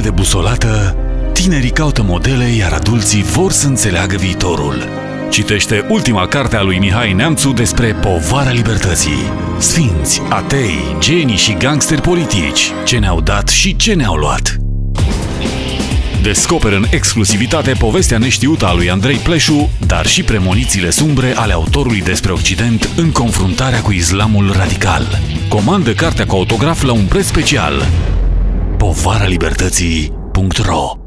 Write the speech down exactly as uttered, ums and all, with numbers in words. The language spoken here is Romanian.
lume de busolată, tinerii caută modele, iar adulții vor să înțeleagă viitorul. Citește ultima carte a lui Mihai Neamțu despre povara libertății. Sfinți, atei, genii și gangsteri politici, ce ne-au dat și ce ne-au luat. Descoperă în exclusivitate povestea neștiută a lui Andrei Pleșu, dar și premonițiile sumbre ale autorului despre Occident în confruntarea cu islamul radical. Comandă cartea cu autograf la un preț special. povara libertății punct ro